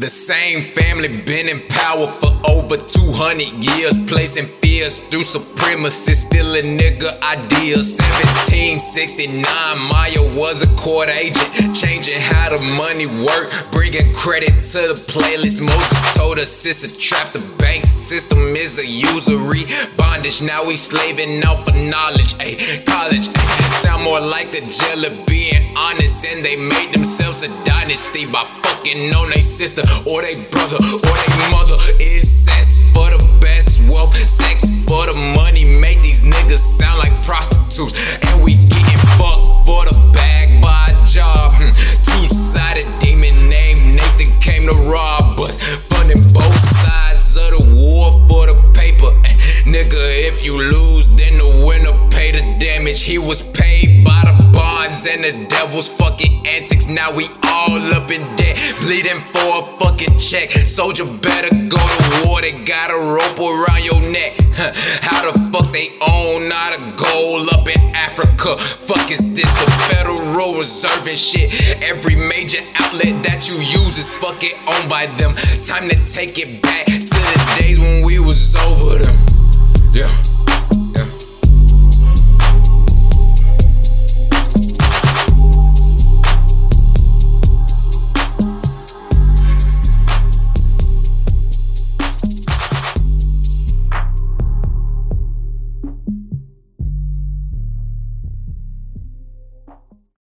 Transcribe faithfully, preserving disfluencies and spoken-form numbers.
The same family been in power for over two hundred years, placing fears through supremacy, still a nigga idea. Seventeen sixty-nine, Maya was a court agent, changing how the money worked, bringing credit to the playlist. Moses told us sister trap, the bank system is a usury bondage. Now we slaving out for knowledge, ayy, college, ayy. Sound more like the jail of being honest, and they made themselves a dynasty by fucking on they sister or they brother or they mother. It's sex for the best, wealth, sex for the money, make these niggas sound like prostitutes, and we getting fucked for the bag by a job. hmm. Two-sided demon named Nathan came to rob us, funding both sides of the war for the paper. eh, Nigga, if you lose, then the winner pay the damage. He was paid by the bonds and the devil's fucking antics. Now we all up in debt, bleeding for a fucking check. Soldier better go to war, they got a rope around your neck. huh. How the fuck they own out of gold up in Africa? Fuck is this, the Federal Reserve and shit? Every major outlet that you use is fucking owned by them. Time to take it back to the days when we was over them. Yeah.